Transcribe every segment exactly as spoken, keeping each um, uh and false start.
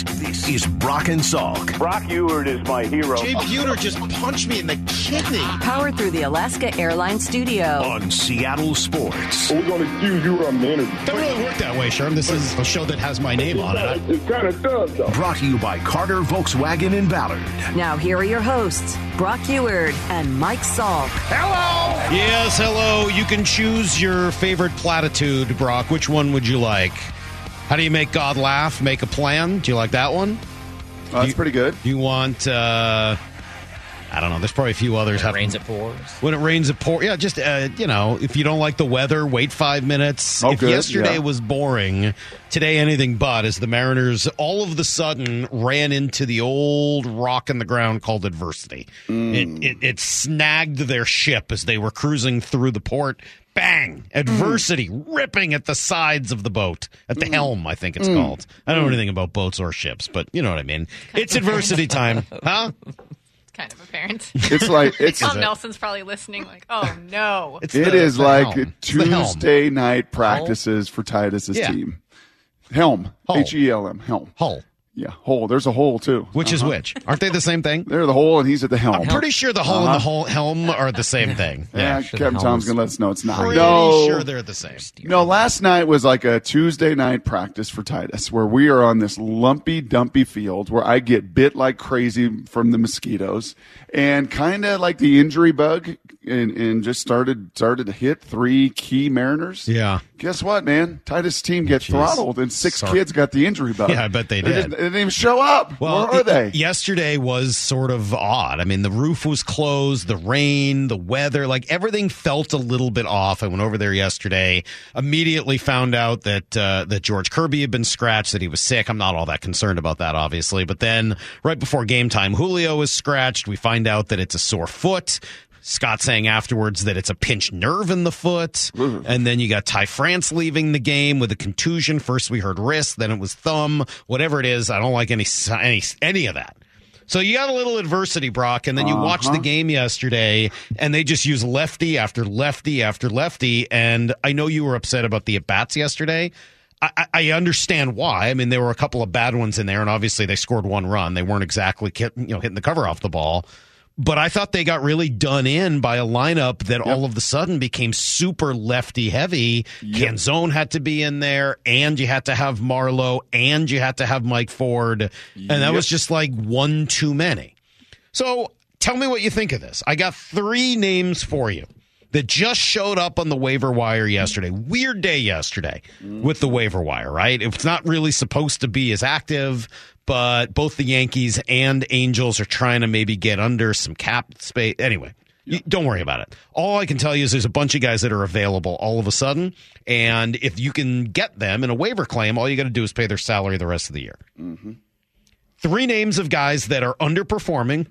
This, this is Brock and Salk. Brock Hewitt is my hero. Jay Buhner just punched me in the kidney. Powered through the Alaska Airlines studio. On Seattle Sports. We're going to do you a minute. That really worked that way, Sherm. This is a show that has my name on it. It kind of does, though. Brought to you by Carter Volkswagen and Ballard. Now here are your hosts, Brock Hewitt and Mike Salk. Hello! Yes, hello. You can choose your favorite platitude, Brock. Which one would you like? How do you make God laugh? Make a plan? Do you like that one? Oh, that's you, pretty good. You want, uh, I don't know. There's probably a few others. When it rains, it pours. When it rains, it pours. Yeah, just, uh, you know, if you don't like the weather, wait five minutes. Oh, if good. yesterday yeah. was boring, today anything but, as the Mariners all of the sudden ran into the old rock in the ground called adversity. Mm. It, it, it snagged their ship as they were cruising through the port. Bang! Adversity mm. ripping at the sides of the boat. At the mm. helm, I think it's mm. called. I don't know anything about boats or ships, but you know what I mean. Kind it's adversity time. Huh? It's kind of apparent. It's like... It's, Tom Nelson's probably listening like, oh no. It's it the, is the like helm. Tuesday night practices Hull? for Titus's yeah. team. Helm. H E L M. Helm. Hull. Yeah, hole. There's a hole, too. Which uh-huh. is which? Aren't they the same thing? They're the hole, and he's at the helm. I'm pretty sure the hole uh-huh. and the helm are the same thing. Yeah, yeah sure Captain Tom's going to let us know it's not. Pretty no, sure they're the same. No, last night was like a Tuesday night practice for Titus, where we are on this lumpy, dumpy field where I get bit like crazy from the mosquitoes, and kind of like the injury bug, and, and just started started to hit three key Mariners. Yeah. Guess what, man? Titus' team gets Jeez. throttled, and six Sorry. kids got the injury bug. Yeah, I bet they did. They didn't even show up. Well, where are they? Yesterday was sort of odd. I mean, the roof was closed, the rain, the weather, like everything felt a little bit off. I went over there yesterday, immediately found out that uh, that George Kirby had been scratched, that he was sick. I'm not all that concerned about that, obviously. But then right before game time, Julio was scratched. We find out that it's a sore foot. Scott saying afterwards that it's a pinched nerve in the foot. Ooh. And then you got Ty France leaving the game with a contusion. First we heard wrist, then it was thumb. Whatever it is, I don't like any any, any of that. So you got a little adversity, Brock, and then you uh-huh. watched the game yesterday, and they just used lefty after lefty after lefty. And I know you were upset about the at-bats yesterday. I, I understand why. I mean, there were a couple of bad ones in there, and obviously they scored one run. They weren't exactly hit, you know, hitting the cover off the ball. But I thought they got really done in by a lineup that yep. all of a sudden became super lefty heavy. Yep. Canzone had to be in there, and you had to have Marlowe, and you had to have Mike Ford. And yep. that was just like one too many. So tell me what you think of this. I got three names for you that just showed up on the waiver wire yesterday. Weird day yesterday mm. with the waiver wire, right? It's not really supposed to be as active. But both the Yankees and Angels are trying to maybe get under some cap space. Anyway, yeah. you, don't worry about it. All I can tell you is there's a bunch of guys that are available all of a sudden. And if you can get them in a waiver claim, all you got to do is pay their salary the rest of the year. Mm-hmm. Three names of guys that are underperforming,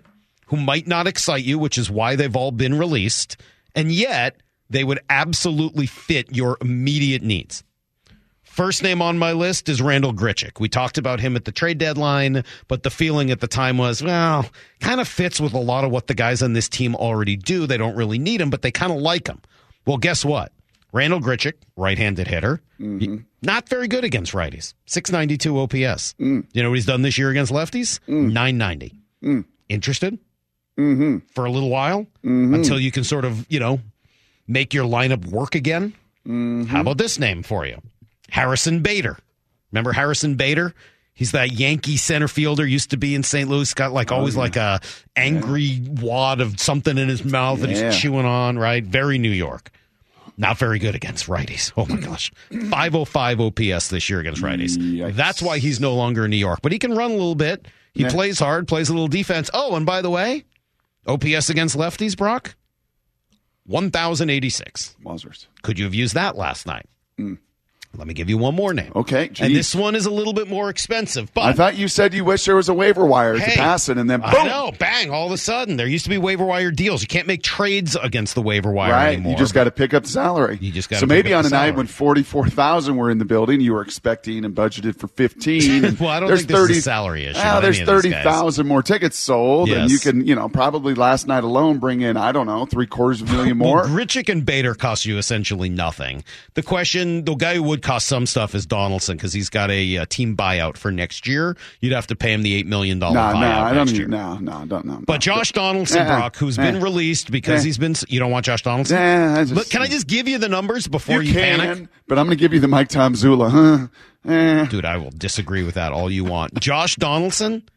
who might not excite you, which is why they've all been released. And yet they would absolutely fit your immediate needs. First name on my list is Randal Grichuk. We talked about him at the trade deadline, but the feeling at the time was, well, kind of fits with a lot of what the guys on this team already do. They don't really need him, but they kind of like him. Well, guess what? Randal Grichuk, right-handed hitter, mm-hmm. not very good against righties. six ninety-two O P S. Mm. You know what he's done this year against lefties? Mm. nine ninety. Mm. Interested? Mm-hmm. For a little while? Mm-hmm. Until you can sort of, you know, make your lineup work again? Mm-hmm. How about this name for you? Harrison Bader. Remember Harrison Bader? He's that Yankee center fielder, used to be in Saint Louis, got like always oh, yeah. like a angry yeah. wad of something in his mouth that yeah. he's chewing on, right? Very New York. Not very good against righties. Oh, my gosh. five oh five O P S this year against righties. Yikes. That's why he's no longer in New York. But he can run a little bit. He yeah. plays hard, plays a little defense. Oh, and by the way, O P S against lefties, Brock? one thousand eighty-six. Wowzers. Could you have used that last night? Mm. Let me give you one more name. Okay. Geez. And this one is a little bit more expensive. But I thought you said you wish there was a waiver wire hey, to pass it, and then boom. I know. Bang. All of a sudden. There used to be waiver wire deals. You can't make trades against the waiver wire right. anymore. You just got to pick up the salary. You just got to So pick maybe up on a night when forty-four thousand were in the building, you were expecting and budgeted for fifteen. Well, I don't there's think there's a salary issue. Well, there's thirty thousand more tickets sold, yes. and you can, you know, probably last night alone bring in, I don't know, three quarters of a million more. Well, Grichuk and Bader cost you essentially nothing. The question, the guy who would would cost some stuff is Donaldson because he's got a, a team buyout for next year. You'd have to pay him the eight million dollar nah, buyout nah, I don't, next year. No, no, no, no. But Josh Donaldson, uh, Brock, who's uh, been released because uh, he's been. You don't want Josh Donaldson. Uh, I just, but can I just give you the numbers before you, you can, panic? But I'm going to give you the Mike Tomzula, huh? Eh. Dude, I will disagree with that all you want. Josh Donaldson,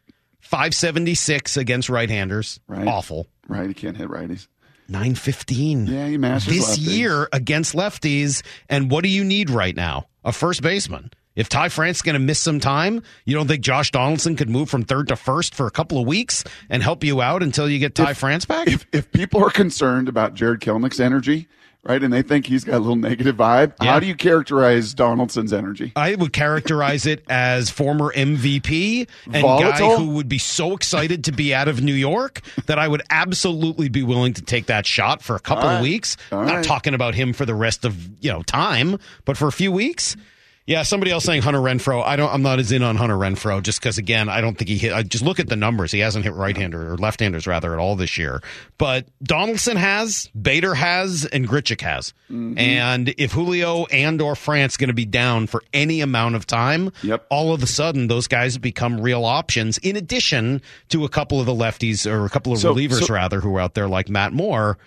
five seventy-six against right-handers. Right. Awful. Right, he can't hit righties. nine fifteen. Yeah, he mashes this lefties. Year against lefties. And what do you need right now? A first baseman. If Ty France is going to miss some time, you don't think Josh Donaldson could move from third to first for a couple of weeks and help you out until you get Ty if, France back? If, if people are concerned about Jared Kelenich's energy, right, and they think he's got a little negative vibe. Yeah. How do you characterize Donaldson's energy? I would characterize it as former M V P and volatile? Guy who would be so excited to be out of New York that I would absolutely be willing to take that shot for a couple right. of weeks. All Not right. talking about him for the rest of you know time, but for a few weeks. Yeah, somebody else saying Hunter Renfro. I don't. I'm not as in on Hunter Renfro just because, again, I don't think he hit. I just look at the numbers. He hasn't hit right-hander or left-handers rather at all this year. But Donaldson has, Bader has, and Grichuk has. Mm-hmm. And if Julio and or France going to be down for any amount of time, yep. all of a sudden those guys become real options. In addition to a couple of the lefties or a couple of so, relievers so- rather who are out there like Matt Moore.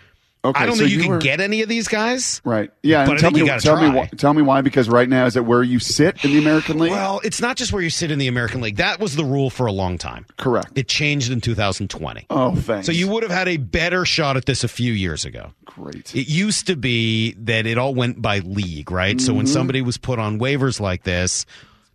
Okay, I don't so think you, you can were, get any of these guys. Right. Yeah. But tell me, you tell, me why, tell me why, because right now, is it where you sit in the American League? Well, it's not just where you sit in the American League. That was the rule for a long time. Correct. It changed in two thousand twenty. Oh, thanks. So you would have had a better shot at this a few years ago. Great. It used to be that it all went by league, right? Mm-hmm. So when somebody was put on waivers like this,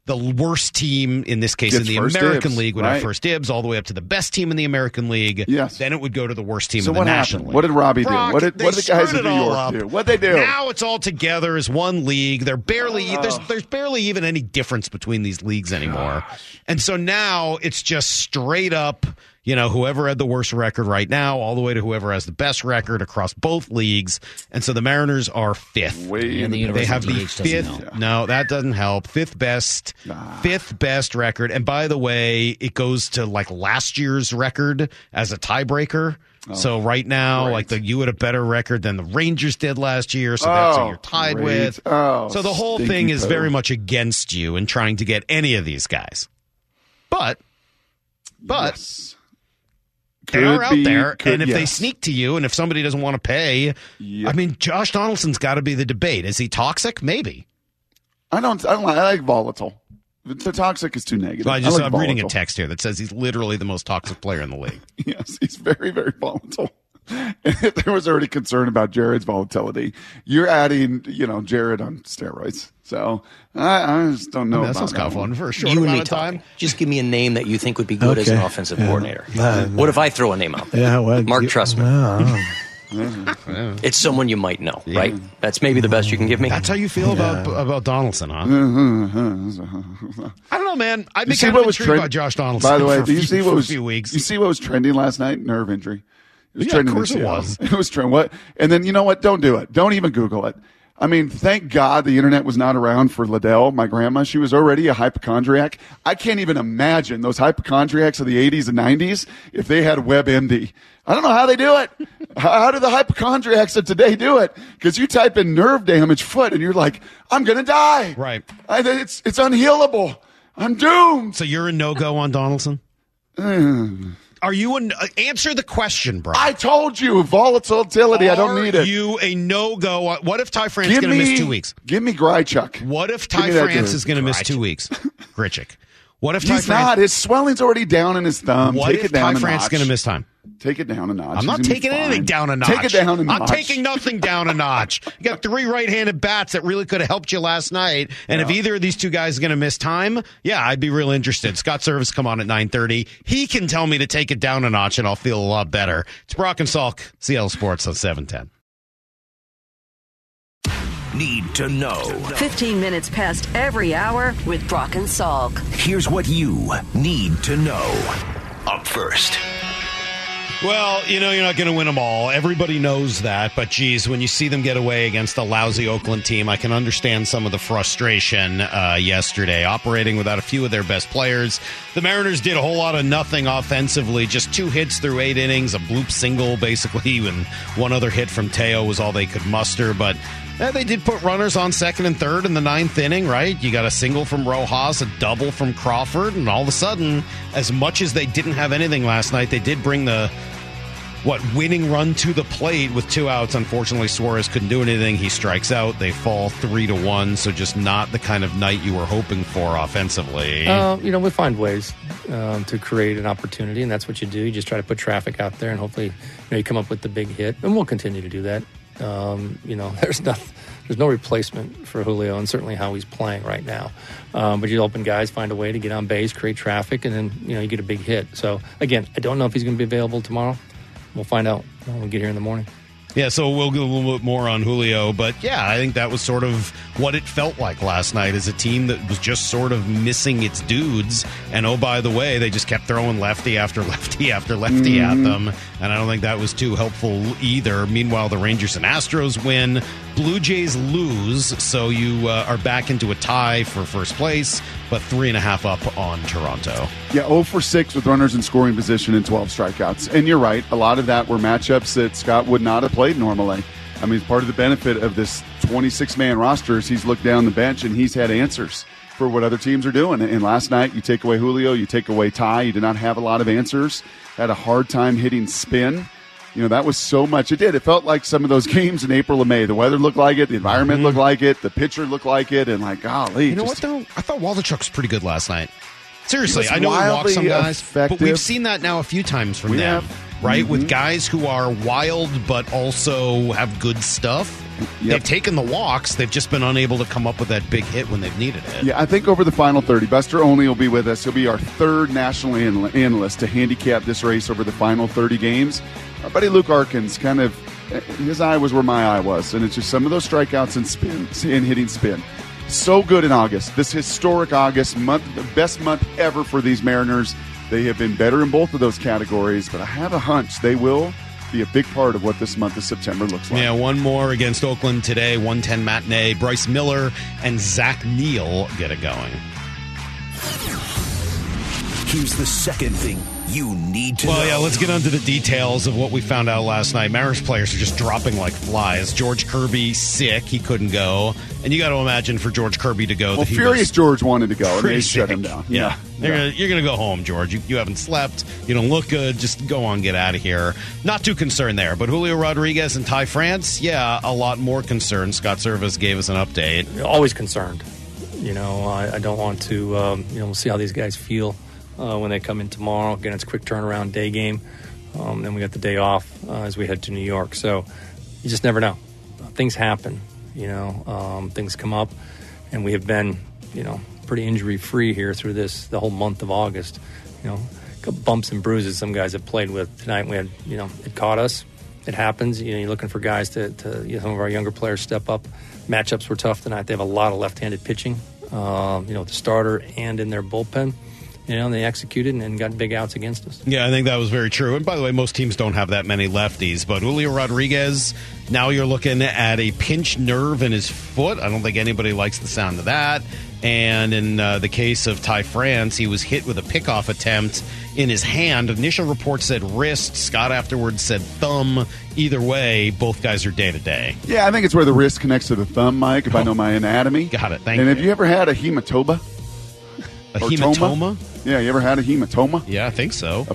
the worst team, in this case, Gets in the American dibs, League would right? have first dibs all the way up to the best team in the American League. Yes. Then it would go to the worst team so in the National happened? League. So what happened? What did Robbie Brock, do? What did, what did the guys in New York up. do? What they do? Now it's all together as one league. They're barely oh. there's there's barely even any difference between these leagues anymore. Gosh. And so now it's just straight up, you know, whoever had the worst record right now all the way to whoever has the best record across both leagues. And so the Mariners are fifth. Way in the they have the fifth. No, that doesn't help. Fifth best. Ah. Fifth best record. And by the way, it goes to like last year's record as a tiebreaker. Oh, so right now, great. like the you had a better record than the Rangers did last year, so oh, that's what you're tied great. with. Oh, so the whole thing toe. is very much against you in trying to get any of these guys. But but yes. they're out be, there, could, and if yes. they sneak to you, and if somebody doesn't want to pay, yep. I mean, Josh Donaldson's got to be the debate. Is he toxic? Maybe. I don't. I don't. I like volatile. The toxic is too negative. Well, I just, I like I'm volatile. reading a text here that says he's literally the most toxic player in the league. Yes, he's very, very volatile. And if there was already concern about Jared's volatility, you're adding, you know, Jared on steroids. So I, I just don't know. I mean, that about sounds kind of fun for a short you amount of time. Talking. Just give me a name that you think would be good okay. as an offensive yeah. coordinator. Uh, what if I throw a name out? Yeah, well, Mark you, Trussman. Uh, it's someone you might know, yeah. right? That's maybe the best you can give me. That's how you feel yeah. about about Donaldson, huh? I don't know, man. I've been kind of intrigued trend- by Josh Donaldson. By the way, do you see what was few weeks? You see what was trending last night? Nerve injury. It was yeah, trending. Of course it was. It was trending. What? And then you know what? Don't do it. Don't even Google it. I mean, thank God the internet was not around for Liddell, my grandma. She was already a hypochondriac. I can't even imagine those hypochondriacs of the eighties and nineties if they had WebMD. I don't know how they do it. How do the hypochondriacs of today do it? Because you type in nerve damage foot and you're like, I'm going to die. Right. I, it's, it's unhealable. I'm doomed. So you're a no-go on Donaldson? Mm. Are you an uh, answer the question, bro? I told you volatility. Are I don't need it. Are you a no go? What if Ty France is going to miss two weeks? Give me Grichuk. What if Ty France is going to miss two weeks? Grichuk. What if Ty He's France? Not. His swelling's already down in his thumb. What Take if it down Ty France is going to miss time? Take it down a notch. I'm not taking anything down a notch. Take it down a notch. I'm taking nothing down a notch. You got three right-handed bats that really could have helped you last night. And yeah. if either of these two guys is going to miss time, yeah, I'd be real interested. Scott Servais come on at nine thirty. He can tell me to take it down a notch, and I'll feel a lot better. It's Brock and Salk, Seattle Sports on seven ten. Need to know. fifteen minutes past every hour with Brock and Salk. Here's what you need to know. Up first. Well, you know, you're not going to win them all. Everybody knows that. But, geez, when you see them get away against a lousy Oakland team, I can understand some of the frustration uh, yesterday. Operating without a few of their best players, the Mariners did a whole lot of nothing offensively. Just two hits through eight innings, a bloop single, basically, and one other hit from Teo was all they could muster. But Yeah, they did put runners on second and third in the ninth inning, right? You got a single from Rojas, a double from Crawford, and all of a sudden, as much as they didn't have anything last night, they did bring the, what, winning run to the plate with two outs. Unfortunately, Suarez couldn't do anything. He strikes out. They fall three to one, so just not the kind of night you were hoping for offensively. Uh, you know, we find ways um, to create an opportunity, and that's what you do. You just try to put traffic out there, and hopefully you know, you come up with the big hit, and we'll continue to do that. Um, you know, there's no, there's no replacement for Julio and certainly how he's playing right now. Um, but you open guys, find a way to get on base, create traffic, and then, you know, you get a big hit. So, again, I don't know if he's going to be available tomorrow. We'll find out when we get here in the morning. Yeah, so we'll get a little bit more on Julio. But, yeah, I think that was sort of what it felt like last night as a team that was just sort of missing its dudes. And, oh, by the way, they just kept throwing lefty after lefty after lefty mm. at them. And I don't think that was too helpful either. Meanwhile, the Rangers and Astros win. Blue Jays lose, so you uh, are back into a tie for first place, but three and a half up on Toronto. Yeah, oh for six with runners in scoring position and twelve strikeouts. And you're right, a lot of that were matchups that Scott would not have played normally. I mean, part of the benefit of this twenty-six man roster is he's looked down the bench and he's had answers for what other teams are doing. And last night, you take away Julio, you take away Ty, you did not have a lot of answers, had a hard time hitting spin. You know, that was so much. It did. It felt like some of those games in April and May. The weather looked like it. The environment mm-hmm. looked like it. The pitcher looked like it. And, like, golly. You know just, what, though? I thought Waldichuk was pretty good last night. Seriously, I know he walked some guys. Effective. But we've seen that now a few times from we them, have, right? Mm-hmm. With guys who are wild but also have good stuff. Yep. They've taken the walks. They've just been unable to come up with that big hit when they've needed it. Yeah, I think over the final thirty, Buster Olney will be with us. He'll be our third national anal- analyst to handicap this race over the final thirty games. Our buddy Luke Arkins, kind of, his eye was where my eye was, and it's just some of those strikeouts and spins and hitting spin. So good in August. This historic August month, the best month ever for these Mariners. They have been better in both of those categories, but I have a hunch they will be a big part of what this month of September looks like. Yeah, one more against Oakland today, one ten matinee. Bryce Miller and Zach Neal get it going. Here's the second thing you need to well, know. Well, yeah, let's get onto the details of what we found out last night. Mariners players are just dropping like flies. George Kirby, sick. He couldn't go. And you got to imagine for George Kirby to go. Well, that he Furious George wanted to go, and they sick. shut him down. Yeah. yeah. yeah. You're going to go home, George. You, you haven't slept. You don't look good. Just go on, get out of here. Not too concerned there. But Julio Rodriguez and Ty France, yeah, a lot more concerned. Scott Servais gave us an update. Always concerned. You know, I, I don't want to, um, you know, we'll see how these guys feel. Uh, when they come in tomorrow. Again, it's a quick turnaround day game. Um, then we got the day off uh, as we head to New York. So you just never know. Things happen, you know. Um, things come up. And we have been, you know, pretty injury-free here through this, the whole month of August. You know, bumps and bruises some guys have played with tonight. We had, you know, it caught us. It happens. You know, you're looking for guys to, to you know, some of our younger players step up. Matchups were tough tonight. They have a lot of left-handed pitching, uh, you know, the starter and in their bullpen. You know, and they executed and got big outs against us. Yeah, I think that was very true. And by the way, most teams don't have that many lefties. But Julio Rodriguez, now you're looking at a pinched nerve in his foot. I don't think anybody likes the sound of that. And in uh, the case of Ty France, he was hit with a pickoff attempt in his hand. Initial report said wrist. Scott afterwards said thumb. Either way, both guys are day-to-day. Yeah, I think it's where the wrist connects to the thumb, Mike, if oh. I know my anatomy. Got it, thank and you. And have you ever had a hematoba? A or hematoma? Toma? Yeah, you ever had a hematoma? Yeah, I think so. Uh,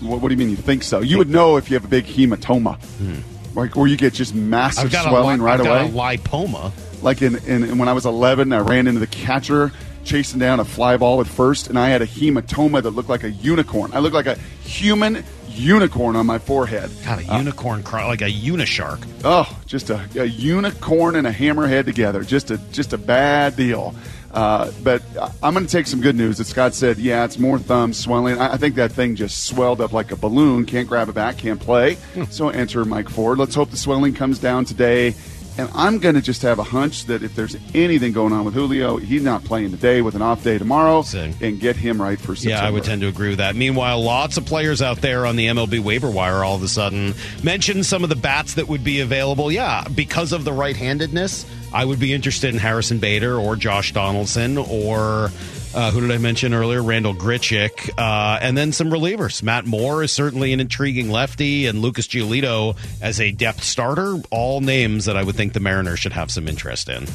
what, what do you mean you think so? You would know if you have a big hematoma, hmm. like where you get just massive swelling a, right I've away. I've got a lipoma. Like in, in when I was eleven, I ran into the catcher chasing down a fly ball at first, and I had a hematoma that looked like a unicorn. I looked like a human unicorn on my forehead. God, a uh, unicorn, like a unishark. Oh, just a, a unicorn and a hammerhead together. Just a just a bad deal. Uh, but I'm going to take some good news that Scott said, yeah, it's more thumb swelling. I, I think that thing just swelled up like a balloon. Can't grab it back, can't play. Mm. So enter Mike Ford. Let's hope the swelling comes down today. And I'm going to just have a hunch that if there's anything going on with Julio, he's not playing today with an off day tomorrow. Same. And get him right for September. Yeah, I would tend to agree with that. Meanwhile, lots of players out there on the M L B waiver wire all of a sudden mentioned some of the bats that would be available. Yeah, because of the right-handedness, I would be interested in Harrison Bader or Josh Donaldson or Uh, who did I mention earlier? Randal Grichuk. Uh, and then some relievers. Matt Moore is certainly an intriguing lefty, and Lucas Giolito as a depth starter. All names that I would think the Mariners should have some interest in.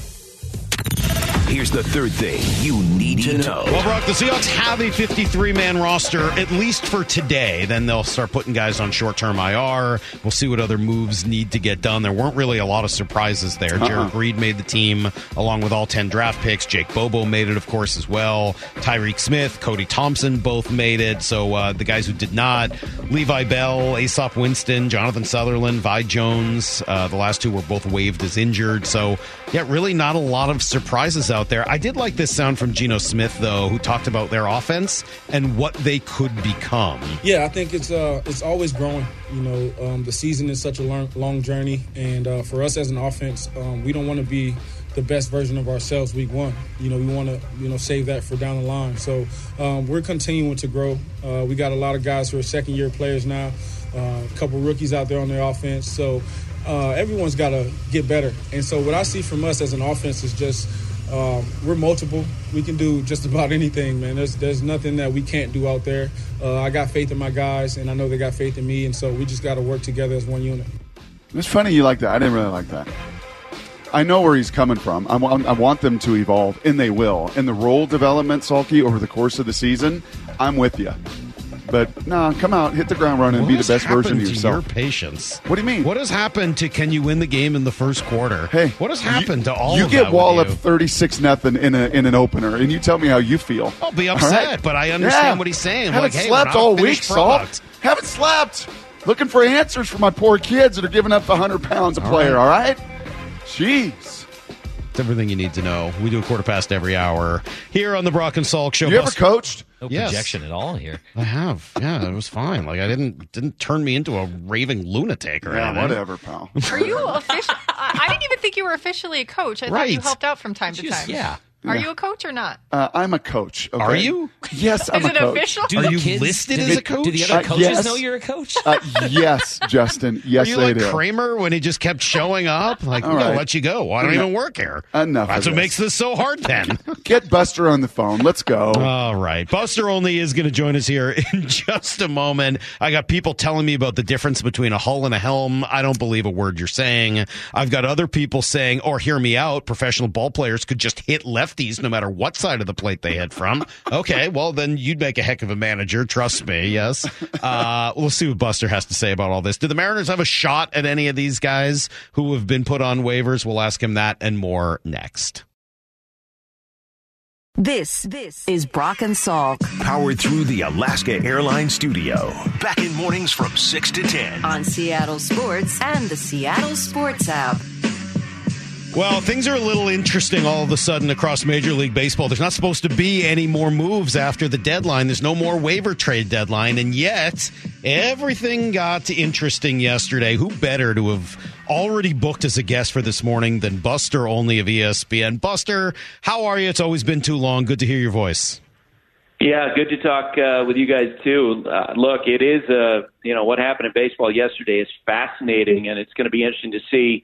Here's the third thing you need to know. Well, Brock, the Seahawks have a fifty-three man roster, at least for today. Then they'll start putting guys on short-term I R. We'll see what other moves need to get done. There weren't really a lot of surprises there. Uh-uh. Jared Reed made the team, along with all ten draft picks. Jake Bobo made it, of course, as well. Tyreek Smith, Cody Thompson both made it. So uh, the guys who did not, Levi Bell, Aesop Winston, Jonathan Sutherland, Vi Jones. Uh, the last two were both waived as injured. So, yeah, really not a lot of surprises out there. I did like this sound from Geno Smith, though, who talked about their offense and what they could become. Yeah, I think it's uh, it's always growing. You know, um, the season is such a long, long journey, and uh, for us as an offense, um, we don't want to be the best version of ourselves week one. You know, we want to, you know, save that for down the line. So um, we're continuing to grow. Uh, we got a lot of guys who are second-year players now, uh, a couple rookies out there on their offense. So uh, everyone's got to get better. And so what I see from us as an offense is just – Um, we're multiple. We can do just about anything, man. There's there's nothing that we can't do out there. Uh, I got faith in my guys, and I know they got faith in me, and so we just got to work together as one unit. It's funny you like that. I didn't really like that. I know where he's coming from. I want, I want them to evolve, and they will. And the role development, Salky, over the course of the season, I'm with you. But, no, nah, come out, hit the ground running, and be the best version of yourself. What has happened to your patience? What do you mean? What has happened to can you win the game in the first quarter? Hey. What has happened you, to all you of that? You get walloped thirty-six nothing in a in an opener, and you tell me how you feel. I'll be upset, right? But I understand yeah. what he's saying. Haven't like, hey, slept all week, Salt. Haven't slept. Looking for answers for my poor kids that are giving up one hundred pounds a all player, right. all right? Jeez. It's everything you need to know. We do a quarter past every hour here on the Brock and Salk Show. You ever coached? No yes. projection at all here. I have. Yeah, it was fine. Like I didn't didn't turn me into a raving lunatic or yeah, anything. Whatever, pal. Are you official? I didn't even think you were officially a coach. I right. thought you helped out from time Jeez, to time. Yeah. Are yeah. you a coach or not? Uh, I'm a coach. Okay? Are you? Yes, I'm a coach. Is it official? Do Are you kids, listed as a coach? Do the other coaches uh, yes. know you're a coach? uh, yes, Justin. Yes, they do. Are you like do. Kramer when he just kept showing up? Like, we're going to let you go. I don't Enough. even work here. Enough That's what this. makes this so hard then. Get Buster on the phone. Let's go. All right. Buster Olney is going to join us here in just a moment. I got people telling me about the difference between a hull and a helm. I don't believe a word you're saying. I've got other people saying, or hear me out, professional ball players could just hit left. No matter what side of the plate they hit from. Okay, well, then you'd make a heck of a manager. Trust me, yes. Uh, we'll see what Buster has to say about all this. Do the Mariners have a shot at any of these guys who have been put on waivers? We'll ask him that and more next. This this is Brock and Salk. Powered through the Alaska Airlines studio. Back in mornings from six to ten. On Seattle Sports and the Seattle Sports app. Well, things are a little interesting all of a sudden across Major League Baseball. There's not supposed to be any more moves after the deadline. There's no more waiver trade deadline. And yet, everything got interesting yesterday. Who better to have already booked as a guest for this morning than Buster Olney of E S P N. Buster, how are you? It's always been too long. Good to hear your voice. Yeah, good to talk uh, with you guys, too. Uh, look, it is, uh, you know, what happened in baseball yesterday is fascinating, and it's going to be interesting to see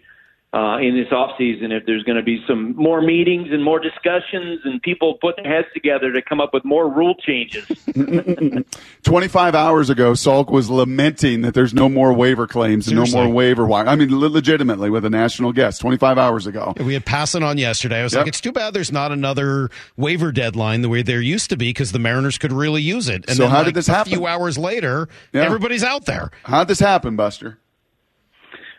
Uh, in this offseason, if there's going to be some more meetings and more discussions and people putting their heads together to come up with more rule changes. twenty-five hours ago, Salk was lamenting that there's no more waiver claims and Seriously. no more waiver wire. I mean, legitimately, with a national guest, twenty-five hours ago. We had Passan on yesterday. I was yep. like, it's too bad there's not another waiver deadline the way there used to be because the Mariners could really use it. And so then, how like, did this happen? A few hours later, yeah. everybody's out there. How'd this happen, Buster?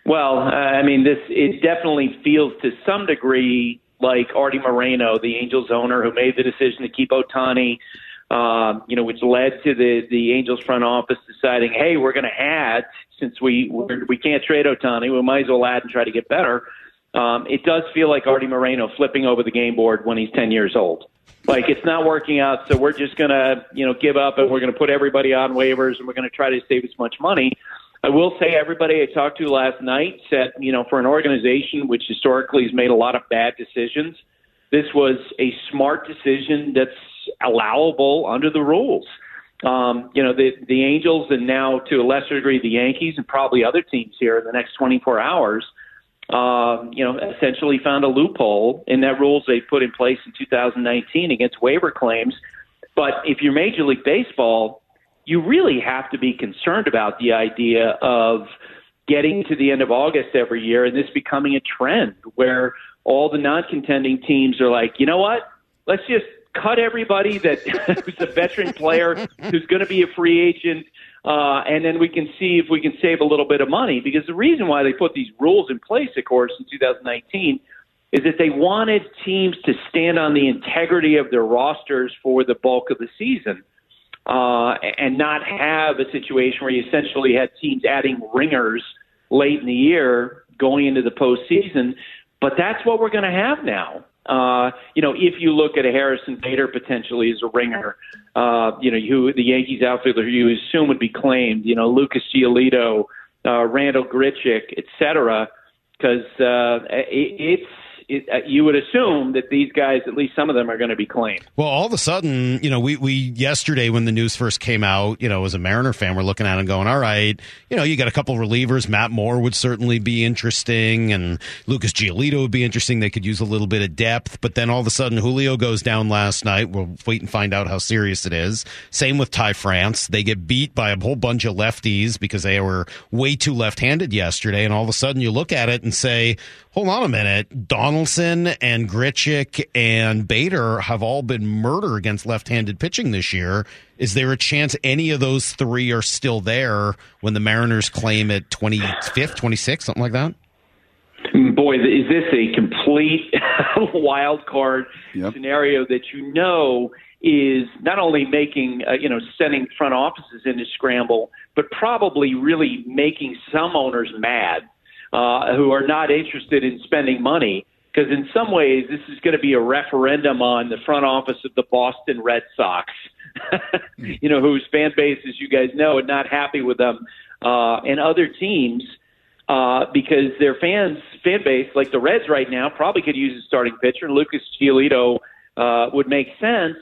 Well, uh, I mean, this it definitely feels to some degree like Artie Moreno, the Angels owner who made the decision to keep Ohtani, uh, you know, which led to the, the Angels front office deciding, hey, we're going to add since we we're, we can't trade Ohtani. We might as well add and try to get better. Um, it does feel like Artie Moreno flipping over the game board when he's ten years old. Like it's not working out, so we're just going to, you know, give up and we're going to put everybody on waivers and we're going to try to save as much money. I will say everybody I talked to last night said, you know, for an organization which historically has made a lot of bad decisions, this was a smart decision that's allowable under the rules. Um, you know, the, the Angels and now to a lesser degree the Yankees and probably other teams here in the next twenty-four hours uh, you know, essentially found a loophole in that rules they put in place in two thousand nineteen against waiver claims. But if you're Major League Baseball, you really have to be concerned about the idea of getting to the end of August every year and this becoming a trend where all the non-contending teams are like, you know what, let's just cut everybody that who's a veteran player who's going to be a free agent, uh, and then we can see if we can save a little bit of money. Because the reason why they put these rules in place, of course, in two thousand nineteen is that they wanted teams to stand on the integrity of their rosters for the bulk of the season, uh, and not have a situation where you essentially had teams adding ringers late in the year going into the postseason. But that's what we're going to have now. Uh, you know, if you look at a Harrison Bader potentially as a ringer, uh, you know, who the Yankees outfielder who you assume would be claimed, you know, Lucas Giolito, uh, Randal Grichuk, et cetera, because uh, it, it's it, uh, you would assume that these guys, at least some of them, are going to be claimed. Well, all of a sudden, you know, we, we yesterday when the news first came out, you know, as a Mariner fan, we're looking at it and going, all right, you know, you got a couple relievers. Matt Moore would certainly be interesting, and Lucas Giolito would be interesting. They could use a little bit of depth. But then all of a sudden, Julio goes down last night. We'll wait and find out how serious it is. Same with Ty France. They get beat by a whole bunch of lefties because they were way too left-handed yesterday. And all of a sudden, you look at it and say, hold on a minute, Donaldson and Grichuk and Bader have all been murder against left-handed pitching this year. Is there a chance any of those three are still there when the Mariners claim at twenty-fifth, twenty-sixth, something like that? Boy, is this a complete wild card yep. scenario that you know is not only making, uh, you know, sending front offices into scramble, but probably really making some owners mad. Uh, who are not interested in spending money, because in some ways this is going to be a referendum on the front office of the Boston Red Sox, you know, whose fan base, as you guys know, are not happy with them, uh, and other teams, uh, because their fans, fan base, like the Reds right now, probably could use a starting pitcher. Lucas Giolito uh, would make sense,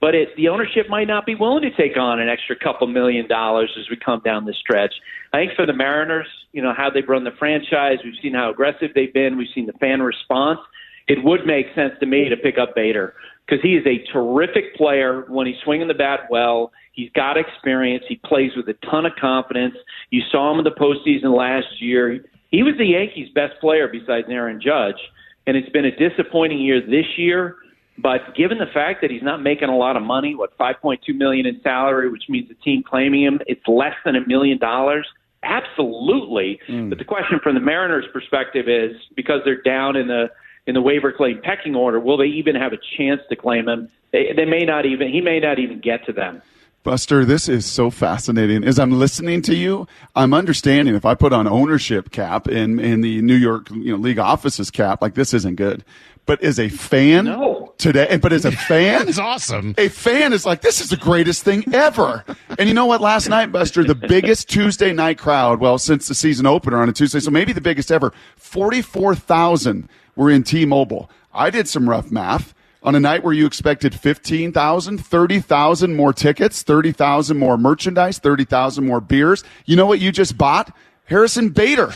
but it, the ownership might not be willing to take on an extra couple million dollars as we come down the stretch. I think for the Mariners, you know, how they've run the franchise, we've seen how aggressive they've been, we've seen the fan response. It would make sense to me to pick up Bader because he is a terrific player when he's swinging the bat well. He's got experience. He plays with a ton of confidence. You saw him in the postseason last year. He was the Yankees' best player besides Aaron Judge, and it's been a disappointing year this year. But given the fact that he's not making a lot of money, what, five point two million dollars in salary, which means the team claiming him, it's less than a million dollars? Absolutely. Mm. But the question from the Mariners' perspective is, because they're down in the in the waiver claim pecking order, will they even have a chance to claim him? They, they may not even. He may not even get to them. Buster, this is so fascinating. As I'm listening to you, I'm understanding if I put on ownership cap in, in the New York, you know, league offices cap, like this isn't good. But as a fan no. today, but as a fan, it's awesome. A fan is like, this is the greatest thing ever. And you know what? Last night, Buster, the biggest Tuesday night crowd, well, since the season opener on a Tuesday, so maybe the biggest ever, forty-four thousand were in T-Mobile. I did some rough math. On a night where you expected fifteen thousand, thirty thousand more tickets, thirty thousand more merchandise, thirty thousand more beers. You know what you just bought? Harrison Bader,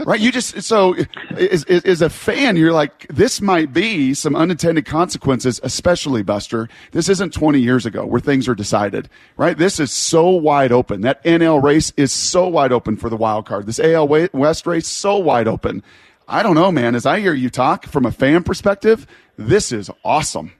right? You just, so as, as a fan, you're like, this might be some unintended consequences, especially, Buster. This isn't twenty years ago where things are decided, right? This is so wide open. That N L race is so wide open for the wild card. This A L West race, so wide open. I don't know, man. As I hear you talk from a fan perspective, this is awesome.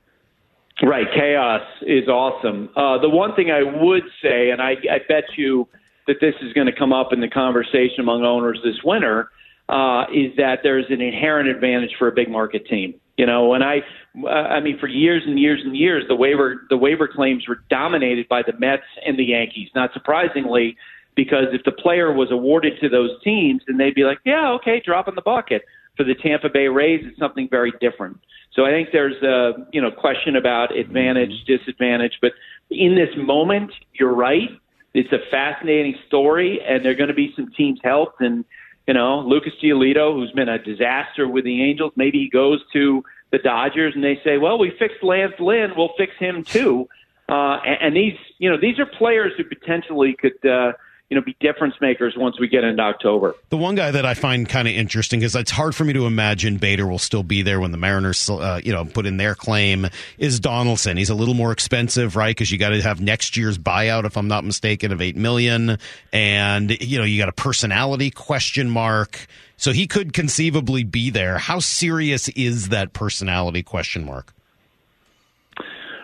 Right. Chaos is awesome. Uh, the one thing I would say, and I, I bet you that this is going to come up in the conversation among owners this winter, uh, is that there's an inherent advantage for a big market team. You know, and I, uh, I mean, for years and years and years, the waiver, the waiver claims were dominated by the Mets and the Yankees, not surprisingly, because if the player was awarded to those teams, then they'd be like, yeah, okay, drop in the bucket. For the Tampa Bay Rays, it's something very different. So I think there's a, you know, question about advantage, disadvantage. But in this moment, you're right. It's a fascinating story, and there are going to be some teams helped. And, you know, Lucas Giolito, who's been a disaster with the Angels, maybe he goes to the Dodgers and they say, well, we fixed Lance Lynn, we'll fix him too. Uh, and, and these, you know, these are players who potentially could uh, – you know, be difference makers once we get into October. The one guy that I find kind of interesting is it's hard for me to imagine Bader will still be there when the Mariners, uh, you know, put in their claim is Donaldson. He's a little more expensive, right? Because you got to have next year's buyout, if I'm not mistaken, of eight million, and you know you got a personality question mark. So he could conceivably be there. How serious is that personality question mark?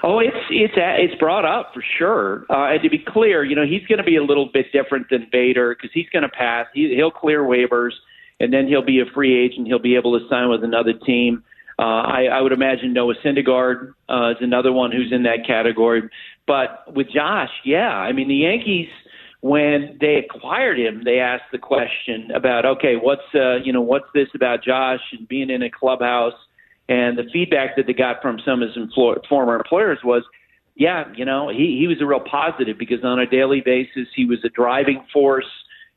Oh, it's it's it's brought up for sure. Uh, and to be clear, you know, he's going to be a little bit different than Bader because he's going to pass. He, he'll clear waivers, and then he'll be a free agent. He'll be able to sign with another team. Uh, I, I would imagine Noah Syndergaard uh, is another one who's in that category. But with Josh, yeah, I mean, the Yankees, when they acquired him, they asked the question about, okay, what's uh, you know, what's this about Josh and being in a clubhouse? And the feedback that they got from some of his employ- former employers was, yeah, you know, he, he was a real positive because on a daily basis he was a driving force,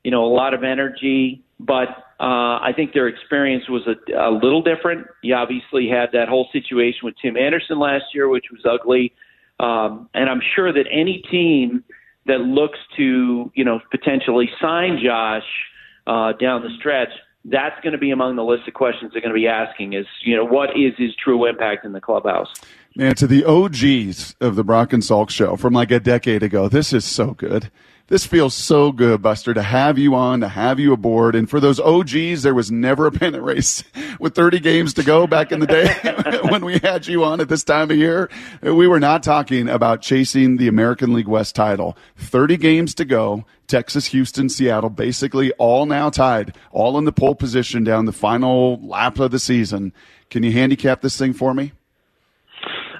you know, a lot of energy. But uh, I think their experience was a, a little different. You obviously had that whole situation with Tim Anderson last year, which was ugly. Um, and I'm sure that any team that looks to, you know, potentially sign Josh uh, down the stretch, that's going to be among the list of questions they're going to be asking is, you know, what is his true impact in the clubhouse? Man, to the O Gs of the Brock and Salk show from like a decade ago, this is so good. This feels so good, Buster, to have you on, to have you aboard. And for those O Gs, there was never a pennant race with thirty games to go back in the day when we had you on at this time of year. We were not talking about chasing the American League West title. thirty games to go. Texas, Houston, Seattle, basically all now tied, all in the pole position down the final lap of the season. Can you handicap this thing for me?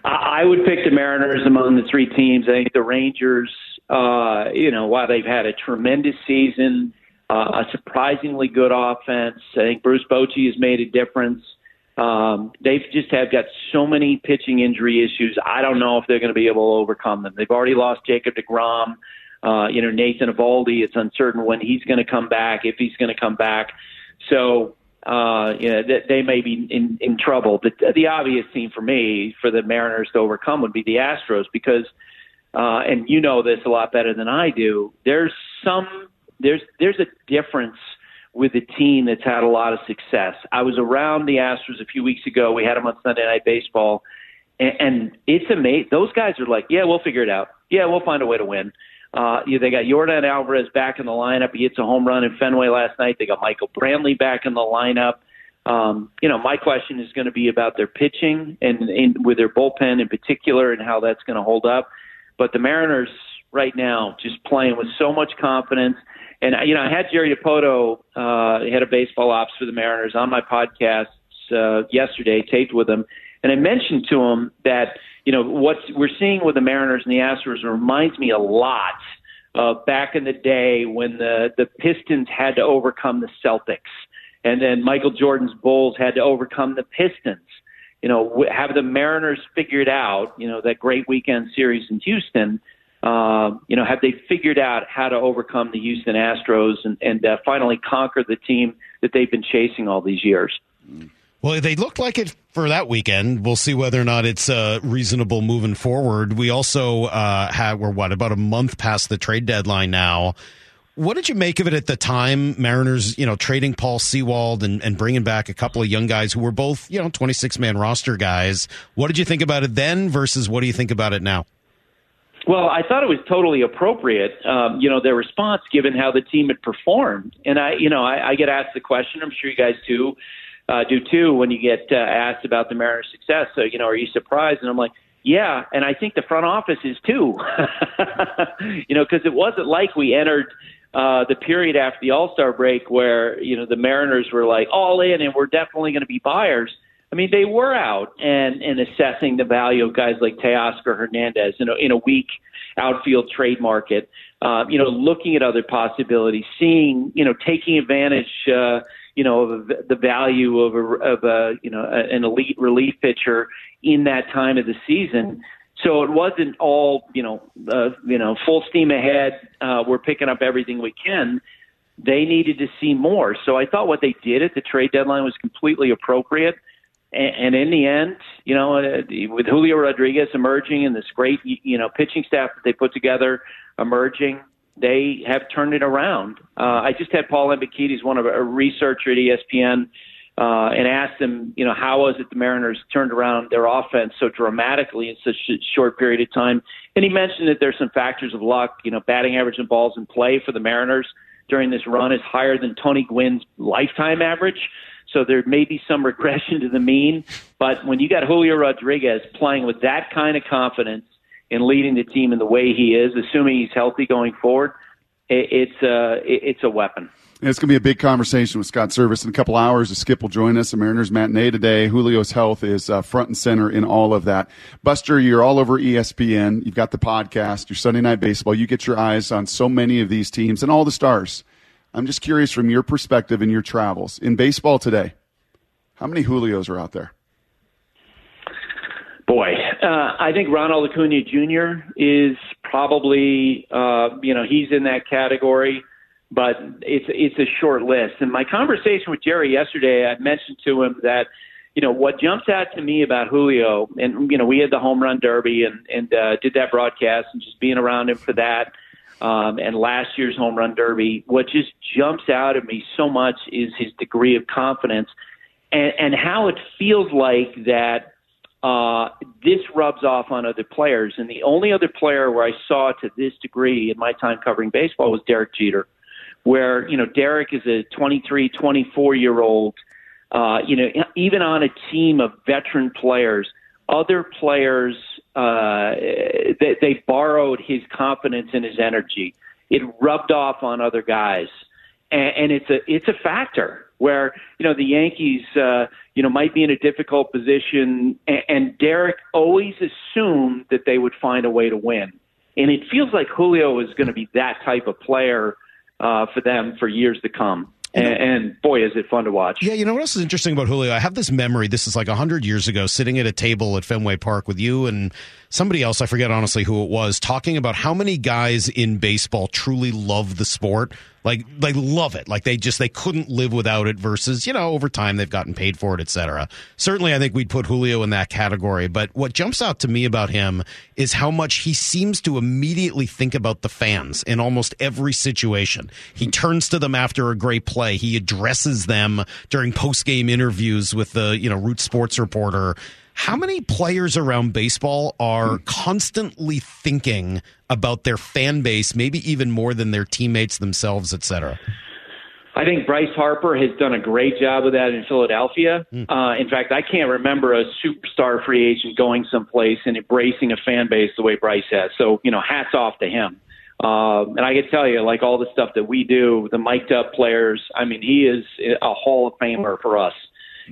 I would pick the Mariners among the three teams. I think the Rangers, uh, you know, while they've had a tremendous season, uh, a surprisingly good offense, I think Bruce Bochy has made a difference. Um, they've just have got so many pitching injury issues. I don't know if they're going to be able to overcome them. They've already lost Jacob deGrom. Uh, you know, Nathan Eovaldi, it's uncertain when he's going to come back, if he's going to come back. So, uh, you know, they, they may be in, in trouble. But the obvious team for me, for the Mariners to overcome, would be the Astros because, uh, and you know this a lot better than I do, there's some, there's, there's a difference with a team that's had a lot of success. I was around the Astros a few weeks ago. We had them on Sunday Night Baseball. And, and it's amazing. Those guys are like, yeah, we'll figure it out. Yeah, we'll find a way to win. Uh, you know, they got Yordan Alvarez back in the lineup. He hits a home run in Fenway last night. They got Michael Brantley back in the lineup. Um, you know, my question is going to be about their pitching and, and with their bullpen in particular and how that's going to hold up. But the Mariners right now just playing with so much confidence. And, you know, I had Jerry Dipoto, uh, head of baseball ops for the Mariners, on my podcast uh, yesterday, taped with him. And I mentioned to him that, you know, what we're seeing with the Mariners and the Astros reminds me a lot of uh, back in the day when the, the Pistons had to overcome the Celtics. And then Michael Jordan's Bulls had to overcome the Pistons. You know, have the Mariners figured out, you know, that great weekend series in Houston, uh, you know, have they figured out how to overcome the Houston Astros and, and uh, finally conquer the team that they've been chasing all these years? Mm. Well, they looked like it for that weekend. We'll see whether or not it's uh, reasonable moving forward. We also uh, had, we're what, about a month past the trade deadline now. What did you make of it at the time? Mariners, you know, trading Paul Sewald and, and bringing back a couple of young guys who were both, you know, twenty-six man roster guys. What did you think about it then versus what do you think about it now? Well, I thought it was totally appropriate, um, you know, their response given how the team had performed. And, I, you know, I, I get asked the question, I'm sure you guys do, Uh, do too when you get uh, asked about the Mariners' success. So, you know, are you surprised? And I'm like, yeah, and I think the front office is too. You know, because it wasn't like we entered uh, the period after the All-Star break where, you know, the Mariners were like all in and we're definitely going to be buyers. I mean, they were out and, and assessing the value of guys like Teoscar Hernandez in a, in a weak outfield trade market, uh, you know, looking at other possibilities, seeing, you know, taking advantage uh you know, the value of a, of a, you know, an elite relief pitcher in that time of the season. So it wasn't all, you know, uh, you know, full steam ahead. Uh, we're picking up everything we can. They needed to see more. So I thought what they did at the trade deadline was completely appropriate. And, and in the end, you know, uh, with Julio Rodriguez emerging and this great, you know, pitching staff that they put together emerging, they have turned it around. Uh, I just had Paul Embikides, one of a researcher at E S P N, uh, and asked him, you know, how was it the Mariners turned around their offense so dramatically in such a short period of time? And he mentioned that there's some factors of luck. You know, batting average and balls in play for the Mariners during this run is higher than Tony Gwynn's lifetime average. So there may be some regression to the mean. But when you got Julio Rodriguez playing with that kind of confidence and leading the team in the way he is, assuming he's healthy going forward, it's a, it's a weapon. And it's going to be a big conversation with Scott Servais in a couple hours. Skip will join us. The Mariners matinee today. Julio's health is uh, front and center in all of that. Buster, you're all over E S P N. You've got the podcast, your Sunday Night Baseball. You get your eyes on so many of these teams and all the stars. I'm just curious from your perspective and your travels in baseball today, how many Julios are out there? Boy, uh, I think Ronald Acuna Junior is probably, uh, you know, he's in that category. But it's it's a short list. And my conversation with Jerry yesterday, I mentioned to him that, you know, what jumps out to me about Julio, and, you know, we had the home run derby and, and uh, did that broadcast and just being around him for that um, and last year's home run derby, what just jumps out at me so much is his degree of confidence and, and how it feels like that uh, this rubs off on other players. And the only other player where I saw it to this degree in my time covering baseball was Derek Jeter. Where, you know, Derek is a twenty-three, twenty-four-year-old, uh, you know, even on a team of veteran players, other players, uh, they, they borrowed his confidence and his energy. It rubbed off on other guys. And, and it's a it's a factor where, you know, the Yankees, uh, you know, might be in a difficult position, and, and Derek always assumed that they would find a way to win. And it feels like Julio is going to be that type of player Uh, for them for years to come. And, and boy, is it fun to watch. Yeah, you know what else is interesting about Julio? I have this memory. This is like one hundred years ago, sitting at a table at Fenway Park with you and somebody else, I forget honestly who it was, talking about how many guys in baseball truly love the sport. Like, they love it. Like, they just, they couldn't live without it versus, you know, over time they've gotten paid for it, et cetera. Certainly, I think we'd put Julio in that category. But what jumps out to me about him is how much he seems to immediately think about the fans in almost every situation. He turns to them after a great play. He addresses them during post-game interviews with the, you know, Root Sports reporter. How many players around baseball are constantly thinking about their fan base, maybe even more than their teammates themselves, et cetera? I think Bryce Harper has done a great job of that in Philadelphia. Mm. Uh, in fact, I can't remember a superstar free agent going someplace and embracing a fan base the way Bryce has. So, you know, hats off to him. Uh, and I can tell you, like all the stuff that we do, the mic'd up players, I mean, he is a Hall of Famer for us.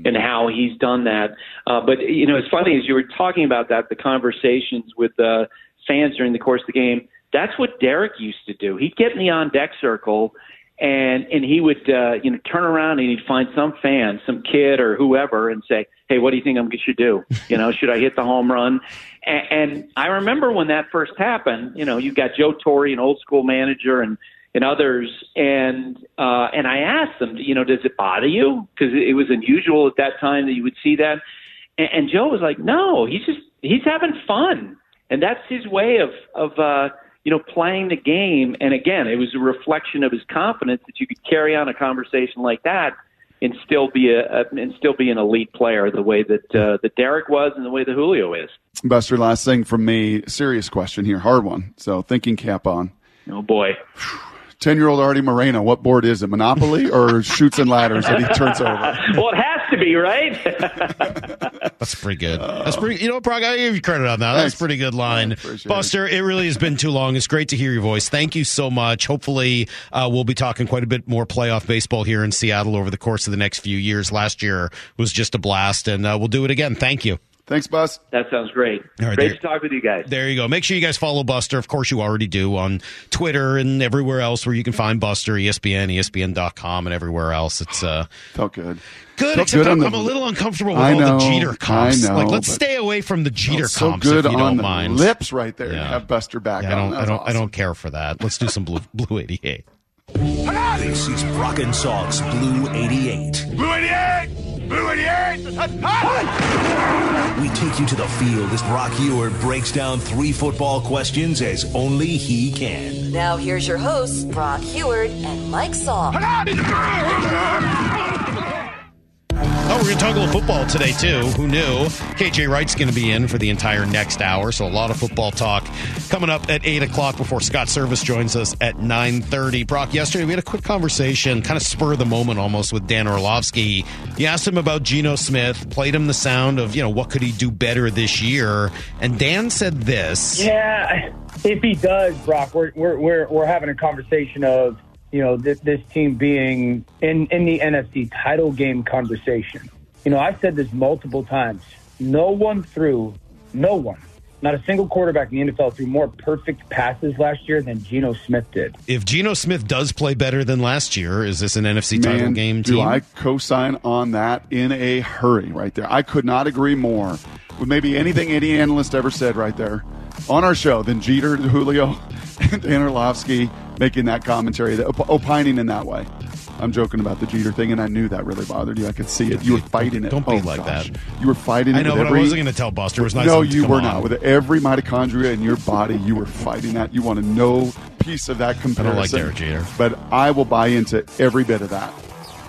And how he's done that. Uh, but, you know, it's funny, as you were talking about that, the conversations with uh, fans during the course of the game, that's what Derek used to do. He'd get in the on-deck circle, and, and he would, uh, you know, turn around and he'd find some fan, some kid or whoever, and say, hey, what do you think I should do? You know, should I hit the home run? And, and I remember when that first happened, you know, you got Joe Torre, an old-school manager, and and others, and uh, and I asked them, you know, does it bother you? Because it was unusual at that time that you would see that. And, and Joe was like, no, he's just he's having fun, and that's his way of of uh, you know playing the game. And again, it was a reflection of his confidence that you could carry on a conversation like that and still be a, a and still be an elite player the way that uh, that Derek was and the way that Julio is. Buster, last thing from me, serious question here, hard one. So thinking cap on. Oh boy. ten-year-old Artie Moreno, what board is it? Monopoly or Chutes and Ladders that he turns over? Well, it has to be, right? That's pretty good. Uh, That's pretty. You know, Brock, I give you credit on that. Thanks. That's a pretty good line. Yeah, Buster, it. it really has been too long. It's great to hear your voice. Thank you so much. Hopefully, uh, we'll be talking quite a bit more playoff baseball here in Seattle over the course of the next few years. Last year was just a blast, and uh, we'll do it again. Thank you. Thanks, Bus. That sounds great. Right, great there. To talk with you guys. There you go. Make sure you guys follow Buster. Of course, you already do on Twitter and everywhere else where you can find Buster, E S P N, E S P N dot com, and everywhere else. It's uh, felt good. Good, so except good I'm, the, I'm a little uncomfortable with I all know, the Jeter comps. I know, like, let's stay away from the Jeter so comps good if you don't mind. The lips right there. Yeah. Have Buster back. Yeah, I don't. I don't, awesome. I don't care for that. Let's do some blue, blue eighty-eight. This is Brock and Salk's Blue eighty-eight. Blue eighty-eight. Blue in the ace. We take you to the field as Brock Hewitt breaks down three football questions as only he can. Now here's your hosts, Brock Hewitt and Mike Salk. Oh, we're going to talk a little football today, too. Who knew? K J Wright's going to be in for the entire next hour, so a lot of football talk coming up at eight o'clock before Scott Servais joins us at nine thirty. Brock, yesterday we had a quick conversation, kind of spur of the moment almost, with Dan Orlovsky. You asked him about Geno Smith, played him the sound of, you know, what could he do better this year, and Dan said this. Yeah, if he does, Brock, we're, we're, we're, we're having a conversation of, you know, this, this team being in, in the N F C title game conversation. You know, I've said this multiple times. No one threw, no one, not a single quarterback in the N F L threw more perfect passes last year than Geno Smith did. If Geno Smith does play better than last year, is this an N F C title Man, game team? Do I co-sign on that in a hurry right there? I could not agree more with maybe anything any analyst ever said right there on our show than Jeter, Julio, and Dan Orlovsky making that commentary, opining in that way. I'm joking about the Jeter thing, and I knew that really bothered you. I could see it. You were fighting it. Don't be oh, like gosh. that. You were fighting it. I know, but every... I wasn't going to tell Buster. It was nice no, you were on. not. With every mitochondria in your body, you were fighting that. You wanted no piece of that comparison. I don't like Derek Jeter. But I will buy into every bit of that.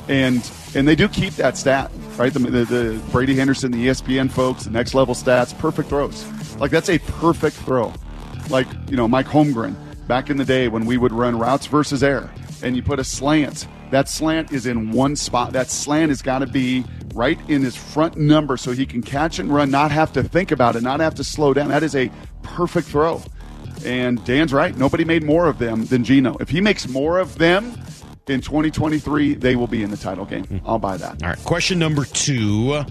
And and they do keep that stat, right? The, the, the Brady Henderson, the E S P N folks, the next level stats, perfect throws. Like, that's a perfect throw. Like, you know, Mike Holmgren, back in the day when we would run routes versus air, and you put a slant. That slant is in one spot. That slant has got to be right in his front number so he can catch and run, not have to think about it, not have to slow down. That is a perfect throw. And Dan's right. Nobody made more of them than Geno. If he makes more of them in twenty twenty-three, they will be in the title game. I'll buy that. All right. Question number two.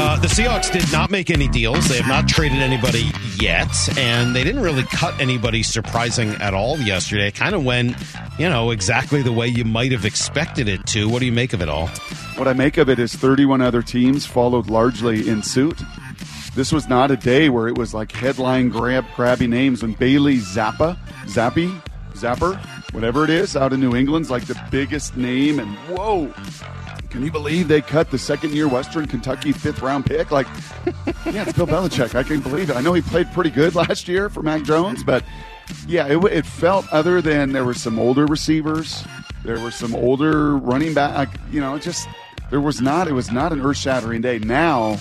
Uh, the Seahawks did not make any deals. They have not traded anybody yet, and they didn't really cut anybody surprising at all yesterday. It kind of went, you know, exactly the way you might have expected it to. What do you make of it all? What I make of it is thirty-one other teams followed largely in suit. This was not a day where it was like headline grab, grabby names. When Bailey Zappa, Zappy, Zapper, whatever it is, out in New England's like the biggest name, and whoa. Can you believe they cut the second-year Western Kentucky fifth-round pick? Like, yeah, it's Bill Belichick. I can't believe it. I know he played pretty good last year for Mac Jones, but, yeah, it, it felt other than there were some older receivers, there were some older running back. Like, you know, it just there was not. It was not an earth-shattering day. Now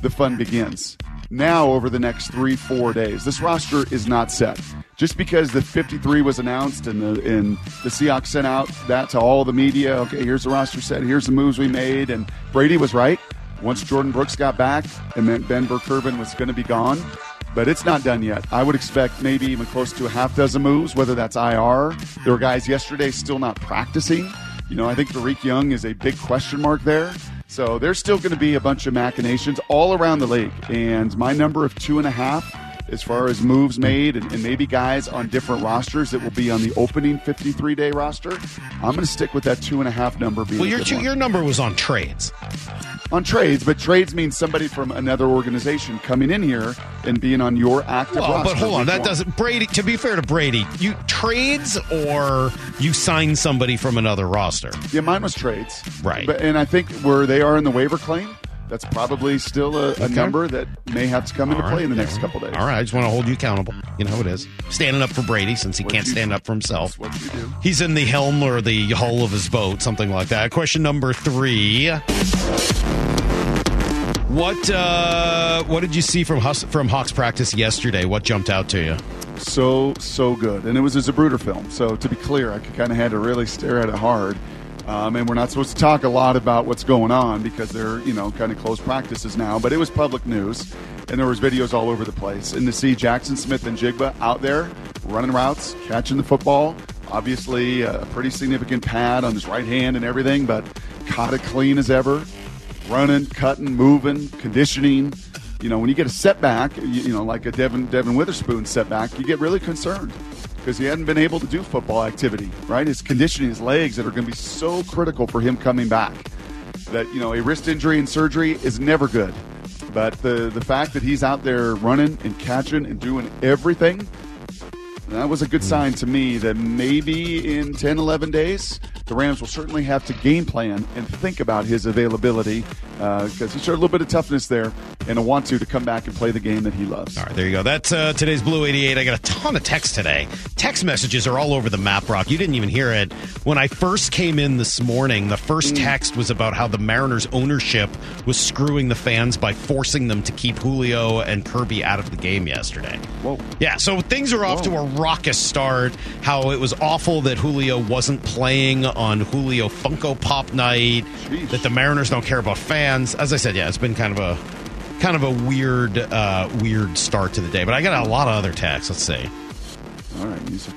the fun begins. Now over the next three, four days. This roster is not set. Just because the fifty-three was announced and the and the Seahawks sent out that to all the media, okay, here's the roster set, here's the moves we made, and Brady was right. Once Jordan Brooks got back, it meant Ben Burkervin was going to be gone. But it's not done yet. I would expect maybe even close to a half dozen moves, whether that's I R. There were guys yesterday still not practicing. You know, I think Tariq Young is a big question mark there. So there's still going to be a bunch of machinations all around the league. And my number of two and a half as far as moves made and, and maybe guys on different rosters that will be on the opening fifty-three-day roster, I'm going to stick with that two-and-a-half number. Being well, your two, your number was on trades. On trades, but trades means somebody from another organization coming in here and being on your active well, roster. But hold on, that one. doesn't – Brady. To be fair to Brady, you trades or you sign somebody from another roster? Yeah, mine was trades. Right. But, and I think where they are in the waiver claim, that's probably still a, a number that may have to come into play in the next couple days. All right, I just want to hold you accountable. You know how it is. Standing up for Brady since he can't stand up for himself. What do you do? He's in the helm or the hull of his boat, something like that. Question number three. What uh, what did you see from Hus- from Hawks practice yesterday? What jumped out to you? So, so good. And it was a Zapruder film. So, to be clear, I kind of had to really stare at it hard. Um, and we're not supposed to talk a lot about what's going on because they're, you know, kind of close practices now. But it was public news, and there was videos all over the place. And to see Jackson Smith and Jigba out there running routes, catching the football, obviously a pretty significant pad on his right hand and everything, but caught it clean as ever, running, cutting, moving, conditioning. You know, when you get a setback, you, you know, like a Devin, Devin Witherspoon setback, you get really concerned. Because he hadn't been able to do football activity, right? His conditioning, his legs that are going to be so critical for him coming back. That, you know, a wrist injury and surgery is never good. But the, the fact that he's out there running and catching and doing everything, that was a good sign to me that maybe in ten, eleven days, the Rams will certainly have to game plan and think about his availability because uh, he showed a little bit of toughness there and a want to to come back and play the game that he loves. All right, there you go. That's uh, today's Blue eighty-eight. I got a ton of texts today. Text messages are all over the map, Brock. You didn't even hear it. When I first came in this morning, the first text was about how the Mariners ownership was screwing the fans by forcing them to keep Julio and Kirby out of the game yesterday. Whoa. Yeah, so things are off Whoa. to a raucous start. How it was awful that Julio wasn't playing on Julio Funko Pop night, Jeez. that the Mariners don't care about fans. As I said, yeah, it's been kind of a kind of a weird, uh, weird start to the day. But I got a lot of other texts. Let's see. All right, music.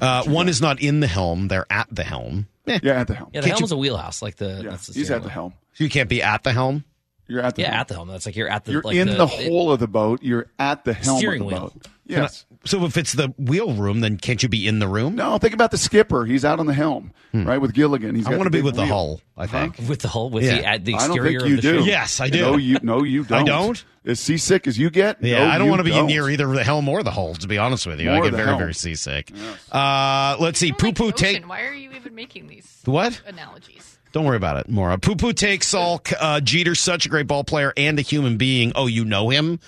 Uh, one is not in the helm. They're at the helm. Eh. Yeah, at the helm. Yeah, the Can't helm you... is a wheelhouse. Like the, yeah, that's the he's at the helm. So you can't be at the helm? You're at the yeah, helm. at the helm. That's like you're at the... You're like in the, the hole it, of the boat. You're at the helm steering of the wheel. boat. Yes. I, so if it's the wheel room, then can't you be in the room? No, think about the skipper. He's out on the helm, hmm. right, with Gilligan. He's I want to be with wheel. the hull, I think. With the hull? With yeah. the, the exterior of the ship? I don't think you do. Ship. Yes, I do. No, you, no, you don't. I don't? As seasick as you get? Yeah, no, I don't want to be don't. near either the helm or the hull, to be honest with you. More I get very, helm. very seasick. Yes. Uh, let's see. Poo-poo like take... Why are you even making these what? analogies? Don't worry about it, Maura. Poo-poo take Salk. Uh, Jeter, such a great ball player and a human being. Oh, you know him?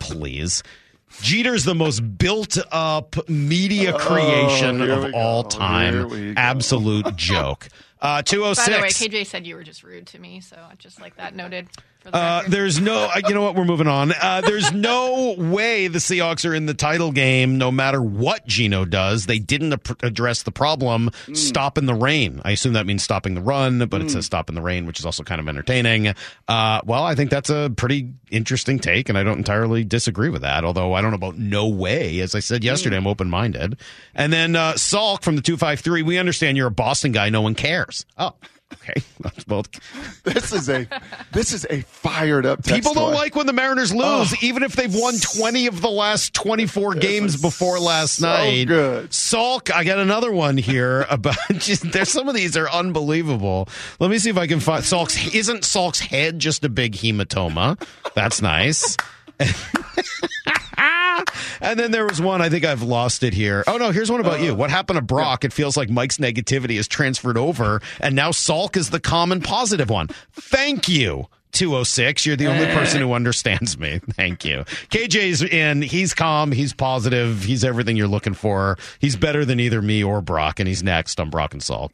Please. Jeter's the most built-up media creation oh, of all go. time. Absolute joke. Uh, two oh six. By the way, K J said you were just rude to me, so just like that noted. For the uh, there's no, you know what, we're moving on. Uh, there's no way the Seahawks are in the title game no matter what Geno does. They didn't a- address the problem, mm. stopping the rain. I assume that means stopping the run, but mm. it says stopping the rain, which is also kind of entertaining. Uh, well, I think that's a pretty interesting take, and I don't entirely disagree with that, although I don't know about no way. As I said yesterday, mm. I'm open-minded. And then uh, Salk from the two five three, we understand you're a Boston guy. No one cares. Oh. Okay, that's both. This is a this is a fired up text. People don't line. like when the Mariners lose, oh, even if they've won twenty of the last twenty-four games before last so night. Good. Salk, I got another one here about. Just, there's some of these are unbelievable. Let me see if I can find Salk's. Isn't Salk's head just a big hematoma? That's nice. And then there was one, I think I've lost it here. Oh, no, here's one about uh, you. What happened to Brock? Yeah. It feels like Mike's negativity is transferred over, and now Salk is the common positive one. Thank you, two oh six. You're the only person who understands me. Thank you. K J's in. He's calm. He's positive. He's everything you're looking for. He's better than either me or Brock, and he's next on Brock and Salk.